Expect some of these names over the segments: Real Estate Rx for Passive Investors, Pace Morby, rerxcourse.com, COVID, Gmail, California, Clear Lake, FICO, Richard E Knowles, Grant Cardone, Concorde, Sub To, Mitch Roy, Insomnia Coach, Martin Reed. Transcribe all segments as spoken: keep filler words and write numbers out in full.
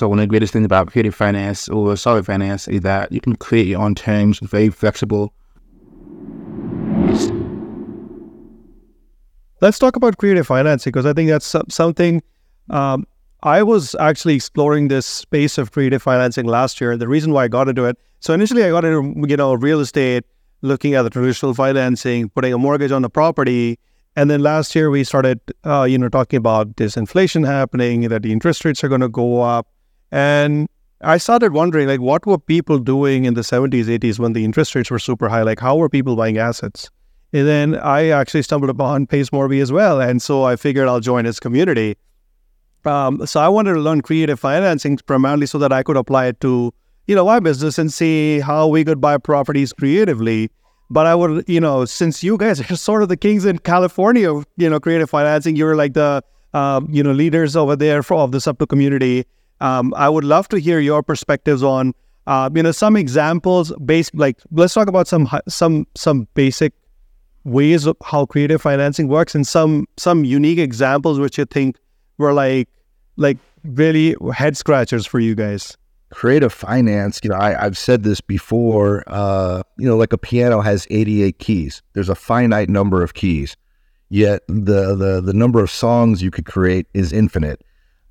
So one of the greatest things about creative finance or solid finance is that you can create your own terms, very flexible. Let's talk about creative finance, because I think that's something um, I was actually exploring this space of creative financing last year. The reason why I got into it, so initially I got into you know real estate, looking at the traditional financing, putting a mortgage on the property. And then last year we started uh, you know, talking about this inflation happening, that the interest rates are going to go up. And I started wondering, like, what were people doing in the seventies, eighties when the interest rates were super high? Like, how were people buying assets? And then I actually stumbled upon Pace Morby as well. And so I figured I'll join his community. Um, so I wanted to learn creative financing primarily so that I could apply it to, you know, my business and see how we could buy properties creatively. But I would, you know, since you guys are sort of the kings in California of, you know, creative financing, you're like the, um, you know, leaders over there for, of the Sub To community. Um, I would love to hear your perspectives on, uh, you know, some examples based, like, let's talk about some, some, some basic ways of how creative financing works, and some, some unique examples which you think were like, like really head scratchers for you guys. Creative finance, you know, I, I've said this before, uh, you know, like a piano has eighty-eight keys. There's a finite number of keys, yet the, the, the number of songs you could create is infinite.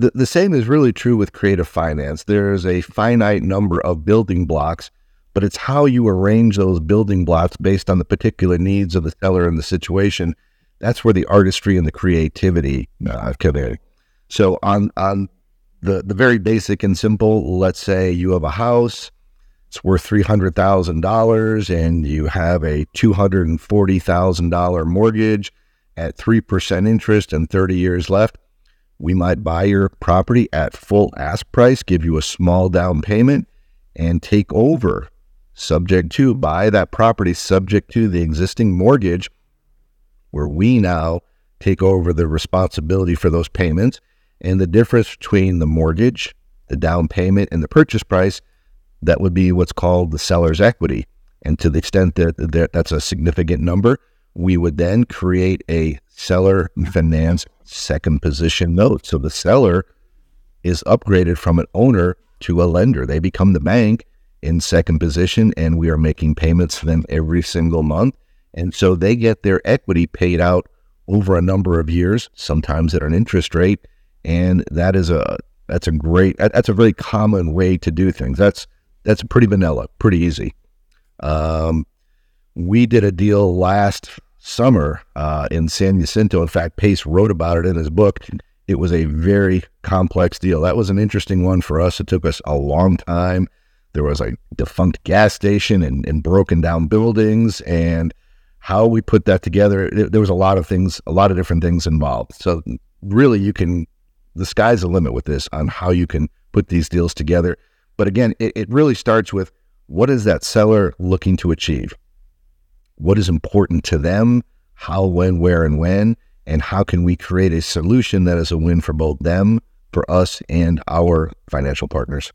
The, the same is really true with creative finance. There's a finite number of building blocks, but it's how you arrange those building blocks based on the particular needs of the seller and the situation. That's where the artistry and the creativity uh, come in. So on, on the, the very basic and simple, let's say you have a house, it's worth three hundred thousand dollars, and you have a two hundred forty thousand dollars mortgage at three percent interest and thirty years left. We might buy your property at full ask price, give you a small down payment, and take over subject to, buy that property subject to the existing mortgage, where we now take over the responsibility for those payments. And the difference between the mortgage, the down payment, and the purchase price, that would be what's called the seller's equity. And to the extent that that's a significant number, we would then create a seller finance second position note. So the seller is upgraded from an owner to a lender. They become the bank in second position, and we are making payments for them every single month. And so they get their equity paid out over a number of years, sometimes at an interest rate. And that is a, that's a great, that's a very common way to do things. That's, that's pretty vanilla, pretty easy. Um, we did a deal last summer uh, in San Jacinto. In fact, Pace wrote about it in his book. It was a very complex deal. That was an interesting one for us. It took us a long time. There was a defunct gas station and, and broken down buildings, and how we put that together. It, there was a lot of things, a lot of different things involved. So really, you can, the sky's the limit with this on how you can put these deals together. But again, it, it really starts with, what is that seller looking to achieve? What is important to them? How, when, where, and when? And how can we create a solution that is a win for both them, for us, and our financial partners?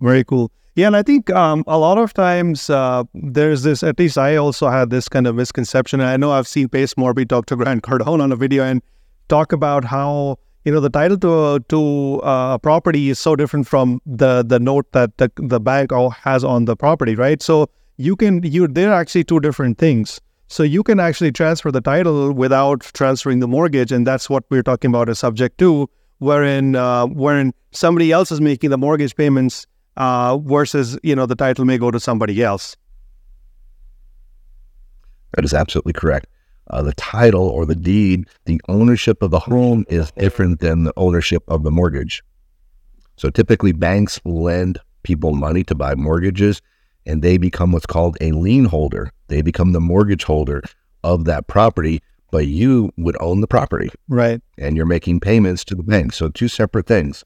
Very cool. Yeah, and I think um, a lot of times uh, there's this, at least I also had this kind of misconception. And I know I've seen Pace Morby talk to Grant Cardone on a video and talk about how, you know, the title to a, to a property is so different from the, the note that the, the bank has on the property, right? So you can, you they're actually two different things. So you can actually transfer the title without transferring the mortgage, and that's what we're talking about as subject to, wherein uh, wherein somebody else is making the mortgage payments uh, versus, you know, the title may go to somebody else. That is absolutely correct. Uh, the title or the deed, the ownership of the home is different than the ownership of the mortgage. So typically banks lend people money to buy mortgages, and they become what's called a lien holder. They become the mortgage holder of that property, but you would own the property. Right. And you're making payments to the bank. So two separate things.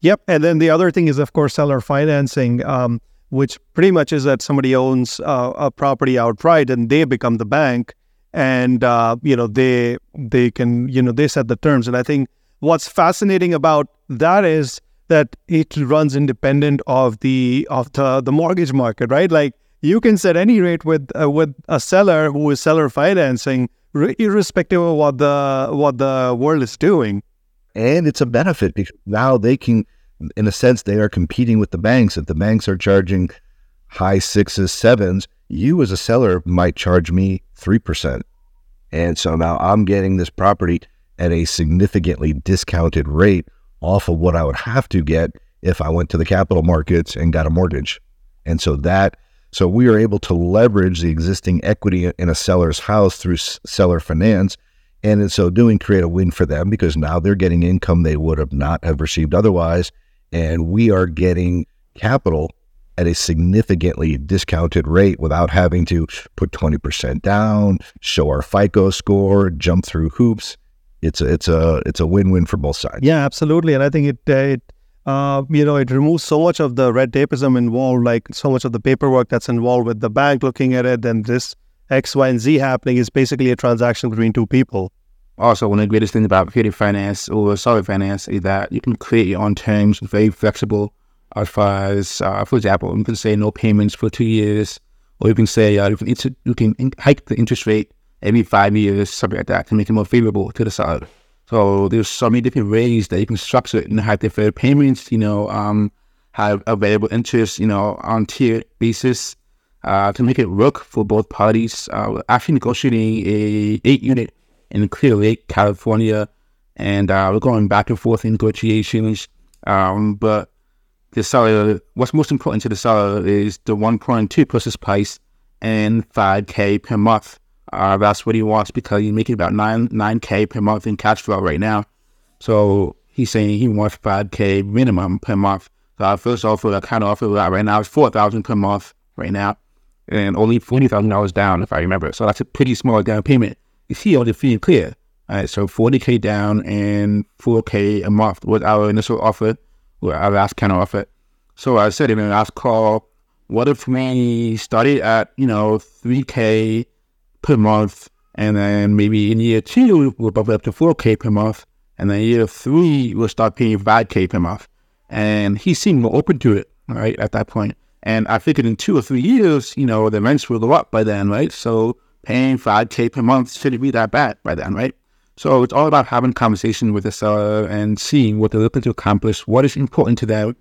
Yep. And then the other thing is, of course, seller financing, um, which pretty much is that somebody owns uh, a property outright and they become the bank, and, uh, you know, they, they can, you know, they set the terms. And I think what's fascinating about that is that it runs independent of the, of the, the mortgage market, right? Like, you can set any rate with, uh, with a seller who is seller financing, r- irrespective of what the, what the world is doing. And it's a benefit, because now they can, in a sense, they are competing with the banks. If the banks are charging high sixes, sevens, you as a seller might charge me three percent. And so now I'm getting this property at a significantly discounted rate off of what I would have to get if I went to the capital markets and got a mortgage. And so that, so we are able to leverage the existing equity in a seller's house through s- seller finance. And in so doing, create a win for them, because now they're getting income they would have not have received otherwise. And we are getting capital at a significantly discounted rate without having to put twenty percent down, show our FICO score, jump through hoops. It's a, it's a, it's a win-win for both sides. Yeah, absolutely. And I think it, it uh, you know, it removes so much of the red tapeism involved, like so much of the paperwork that's involved with the bank looking at it, and this X, Y, and Z happening is basically a transaction between two people. Also, one of the greatest things about creative finance or seller finance is that you can create your own terms, very flexible. As far as, uh, for example, you can say no payments for two years, or you can say uh, you can, inter- you can in- hike the interest rate every five years, something like that, to make it more favorable to the seller. So there's so many different ways that you can structure it and have deferred payments, you know, um, have available interest, you know, on tiered basis uh, to make it work for both parties. Uh, we're actually negotiating a eight unit in Clear Lake, California, and uh, we're going back and forth in negotiations, um, but the seller, what's most important to the seller is the one point two purchase price and five K per month. Uh, that's what he wants, because he's making about nine, nine K per month in cash flow right now. So he's saying he wants five K minimum per month. So our first offer, the kind of offer right now is four thousand dollars per month right now, and only forty thousand dollars down, if I remember. So that's a pretty small down payment. You see all the free and clear. All right, so forty K down and four K a month was our initial offer. Well, our last kind of offer. So I said in the last call, what if we started at, you know, three K per month, and then maybe in year two, we'll bump it up to four K per month, and then year three, we'll start paying five K per month. And he seemed more open to it, right, at that point. And I figured in two or three years, you know, the rents will go up by then, right? So paying five K per month shouldn't be that bad by then, right? So it's all about having conversation with the seller and seeing what they're looking to accomplish, what is important to them.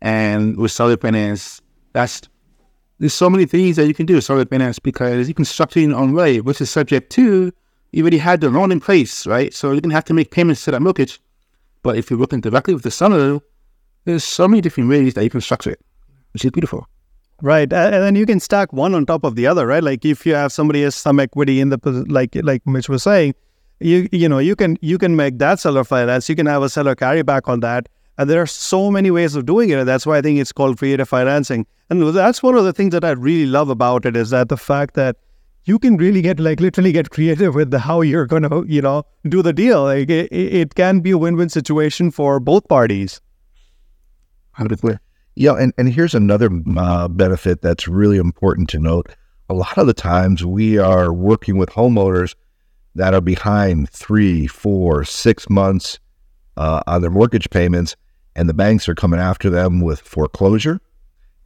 And with seller finance, that's, there's so many things that you can do with seller finance, because you can structure it in your own way, which is subject to, you already had the loan in place, right? So you're going to have to make payments to that mortgage. But if you're working directly with the seller, there's so many different ways that you can structure it, which is beautiful. Right, and then you can stack one on top of the other, right? Like if you have somebody has some equity in the, like like Mitch was saying, You you know, you can you can make that seller finance, you can have a seller carry back on that. And there are so many ways of doing it. And that's why I think it's called creative financing. And that's one of the things that I really love about it, is that the fact that you can really get, like, literally get creative with the, how you're going to, you know, do the deal. Like it, it can be a win-win situation for both parties. one hundred percent. Yeah, and, and here's another uh, benefit that's really important to note. A lot of the times we are working with homeowners that are behind three, four, six months uh, on their mortgage payments, and the banks are coming after them with foreclosure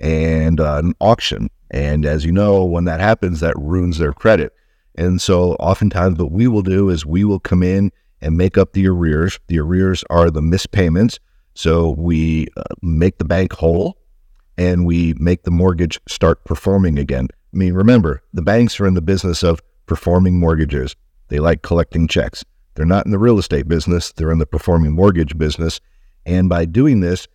and uh, an auction. And as you know, when that happens, that ruins their credit. And so oftentimes what we will do is we will come in and make up the arrears. The arrears are the missed payments. So we uh, make the bank whole, and we make the mortgage start performing again. I mean, remember, the banks are in the business of performing mortgages. They like collecting checks. They're not in the real estate business. They're in the performing mortgage business. And by doing this,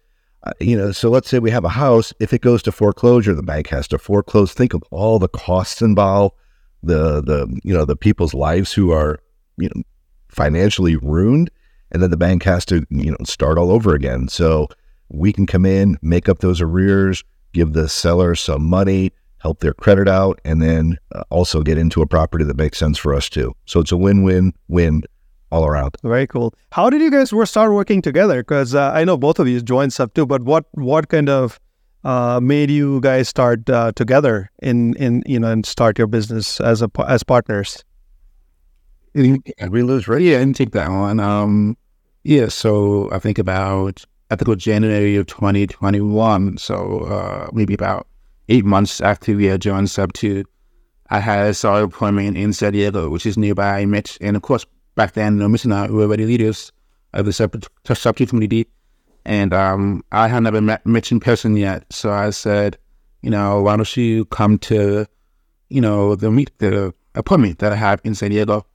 uh, you know, so let's say we have a house. If it goes to foreclosure, the bank has to foreclose. Think of all the costs involved, the, the you know, the people's lives who are, you know, financially ruined. And then the bank has to, you know, start all over again. So we can come in, make up those arrears, give the seller some money, help their credit out, and then uh, also get into a property that makes sense for us too. So it's a win-win-win all around. Very cool. How did you guys start working together? Because uh, I know both of you joined Sub To, but what what kind of uh, made you guys start uh, together in in you know and start your business as a as partners? We lose right? Yeah, and take that one. Um, yeah, so I think about I think it was January of twenty twenty-one. So uh, maybe about eight months after we had joined Sub To, I had a seller appointment in San Diego, which is nearby Mitch. And of course, back then, Mitch and I were already leaders of the Sub To community. And um, I had never met Mitch in person yet. So I said, you know, why don't you come to, you know, the meet the appointment that I have in San Diego?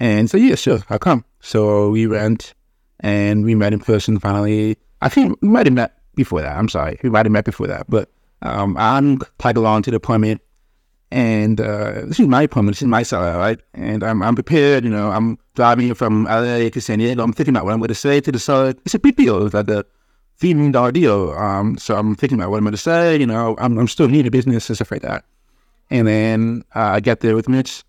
And so, yeah, sure, I'll come. So we went and we met in person finally. I think we might have met before that. I'm sorry. We might have met before that. But um, I'm tagged along to the appointment. And uh, this is my appointment. This is my seller, right? And I'm I'm prepared. You know, I'm driving from L A to San Diego. I'm thinking about what I'm going to say to the seller. It's a big deal. It's like a three million dollars deal. Um, so I'm thinking about what I'm going to say. You know, I'm I'm still new to business and stuff like that. And then uh, I got there with Mitch.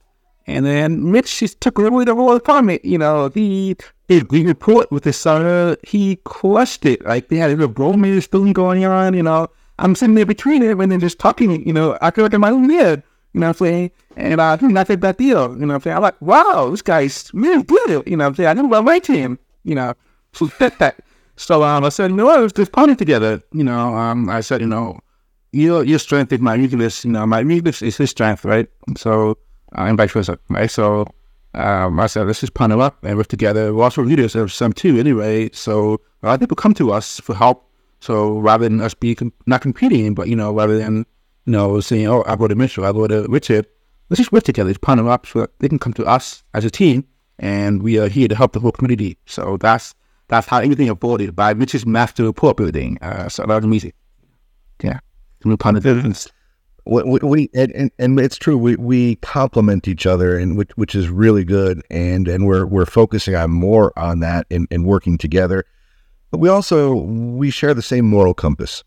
And then Mitch just took away the whole appointment. You know, he did a report with the seller. He crushed it. Like, they had a little bromance thing going on. You know, I'm sitting there between them and then just talking. You know, I could look at my own head. You know what I'm saying? And I think I think that deal. You know what I'm saying? I'm like, wow, this guy's really good. You know what I'm saying? I never went to him. You know, so that. So um, I said, you know what? Let's just party together. You know, um, I said, you know, your your strength is my weakness. You know, my weakness is his strength, right? So uh, and vice versa, right? So um, I said, let's just partner up and work together. We're also leaders of some too, anyway. So a lot of people come to us for help. So rather than us be com- not competing, but you know, rather than You know, saying, oh, I go to Mitchell, I go to Richard. Let's just work together. Let's partner up so that they can come to us as a team, and we are here to help the whole community. So that's that's how everything evolved by Mitch's master report building. Uh, so that was amazing. Yeah. We, we, we, and, and it's true. We, we complement each other, and which, which is really good. And and we're we're focusing on more on that and, and working together. But we also we share the same moral compass.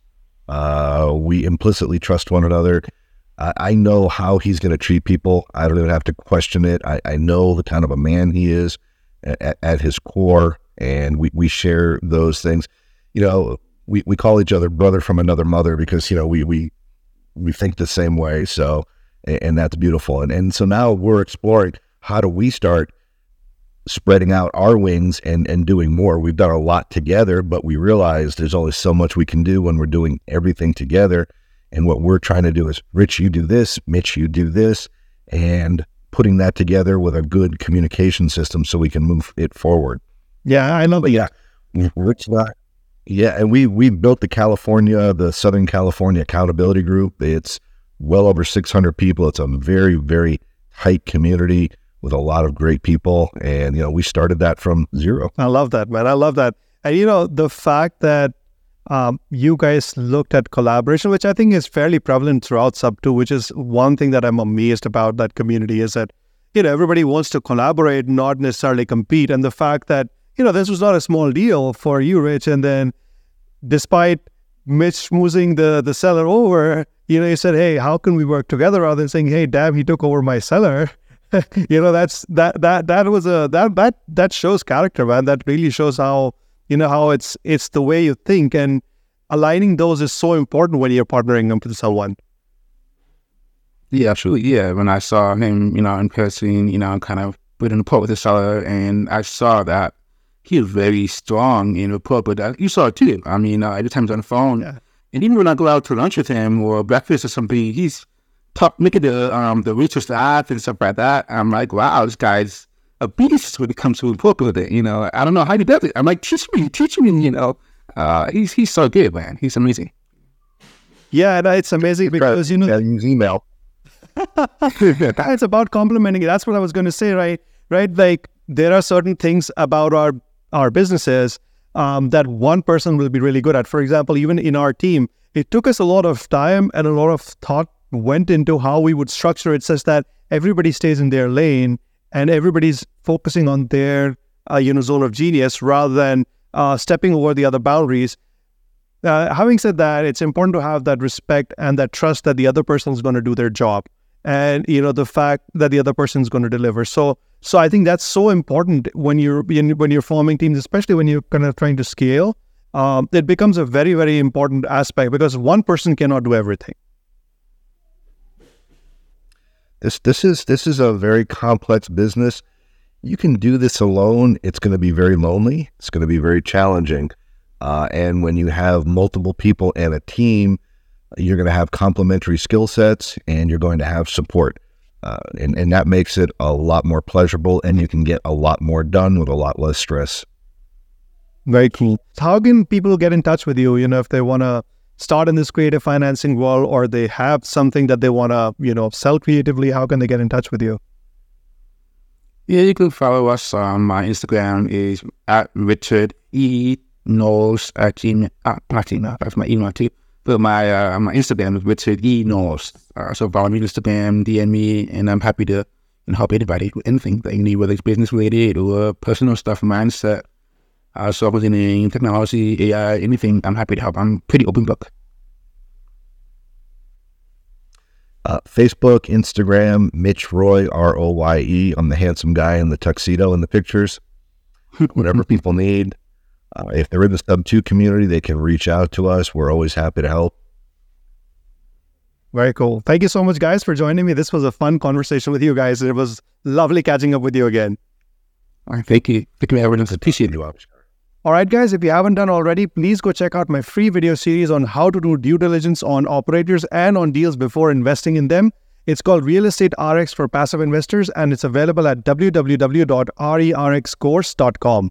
Uh, we implicitly trust one another. I, I know how he's going to treat people. I don't even have to question it. I, I know the kind of a man he is at, at his core, and we, we share those things. You know, we, we call each other brother from another mother because, you know, we we, we think the same way. So, and, and that's beautiful. And, and so now we're exploring, how do we start spreading out our wings and, and doing more? We've done a lot together, but we realize there's only so much we can do when we're doing everything together. And what we're trying to do is, Rich, you do this, Mitch, you do this, and putting that together with a good communication system so we can move it forward. Yeah, I love it. Yeah, Rich, not. Yeah, and we we built the California, the Southern California Accountability Group. It's well over six hundred people. It's a very, very tight community with a lot of great people. And, you know, we started that from zero. I love that, man. I love that. And, you know, the fact that um, you guys looked at collaboration, which I think is fairly prevalent throughout Sub To, which is one thing that I'm amazed about that community, is that, you know, everybody wants to collaborate, not necessarily compete. And the fact that, you know, this was not a small deal for you, Rich. And then despite Mitch schmoozing the, the seller over, you know, you said, hey, how can we work together? Rather than saying, hey, damn, he took over my seller. You know, that's that that that was a that that that shows character, man. That really shows how, you know, how it's it's the way you think, and aligning those is so important when you're partnering up with someone. Yeah, absolutely. Yeah, when I saw him, you know, in person, you know, kind of building rapport with the seller, and I saw that he was very strong in rapport. But you saw it too. I mean, uh, every time he's on the phone, yeah. And even when I go out to lunch with him or breakfast or something, he's Talk, look at the um the ritual staff and stuff like that. I'm like, wow, this guy's a beast when it comes to report building. You know, I don't know how he does it. I'm like, teach me, teach me. You know, uh, he's he's so good, man. He's amazing. Yeah, no, it's amazing because, you know, yeah, use email. It's about complimenting it. That's what I was going to say, right? Right, like there are certain things about our our businesses um, that one person will be really good at. For example, even in our team, it took us a lot of time and a lot of thought went into how we would structure it such that everybody stays in their lane and everybody's focusing on their uh, you know, zone of genius rather than uh, stepping over the other boundaries. Uh, having said that, it's important to have that respect and that trust that the other person is going to do their job, and you know, the fact that the other person is going to deliver. So, so I think that's so important when you're when you're forming teams, especially when you're kind of trying to scale. Um, it becomes a very, very important aspect because one person cannot do everything. This this is this is a very complex business. You can do this alone. It's going to be very lonely. It's going to be very challenging. Uh, and when you have multiple people and a team, you're going to have complementary skill sets, and you're going to have support. Uh, and, and that makes it a lot more pleasurable, and you can get a lot more done with a lot less stress. Very cool. How can people get in touch with you, you know, if they want to start in this creative financing world, or they have something that they want to, you know, sell creatively? How can they get in touch with you? Yeah, you can follow us on my Instagram is at Richard E Knowles at Gmail. Uh, not email, that's my email too. But my uh, my Instagram is Richard E Knowles. Uh, so follow me on Instagram, D M me, and I'm happy to and help anybody with anything that you need, whether it's business related or personal stuff, mindset, uh, software engineering, technology, A I, anything. I'm happy to help. I'm pretty open book. Uh, Facebook, Instagram, Mitch Roy, R O Y E. I'm the handsome guy in the tuxedo in the pictures. Whatever people need. Uh, if they're in the Sub To community, they can reach out to us. We're always happy to help. Very cool. Thank you so much, guys, for joining me. This was a fun conversation with you guys. It was lovely catching up with you again. All right, thank you. Thank you, everyone. Appreciate you. All right, guys, if you haven't done already, please go check out my free video series on how to do due diligence on operators and on deals before investing in them. It's called Real Estate Rx for Passive Investors, and it's available at w w w dot r e r x course dot com.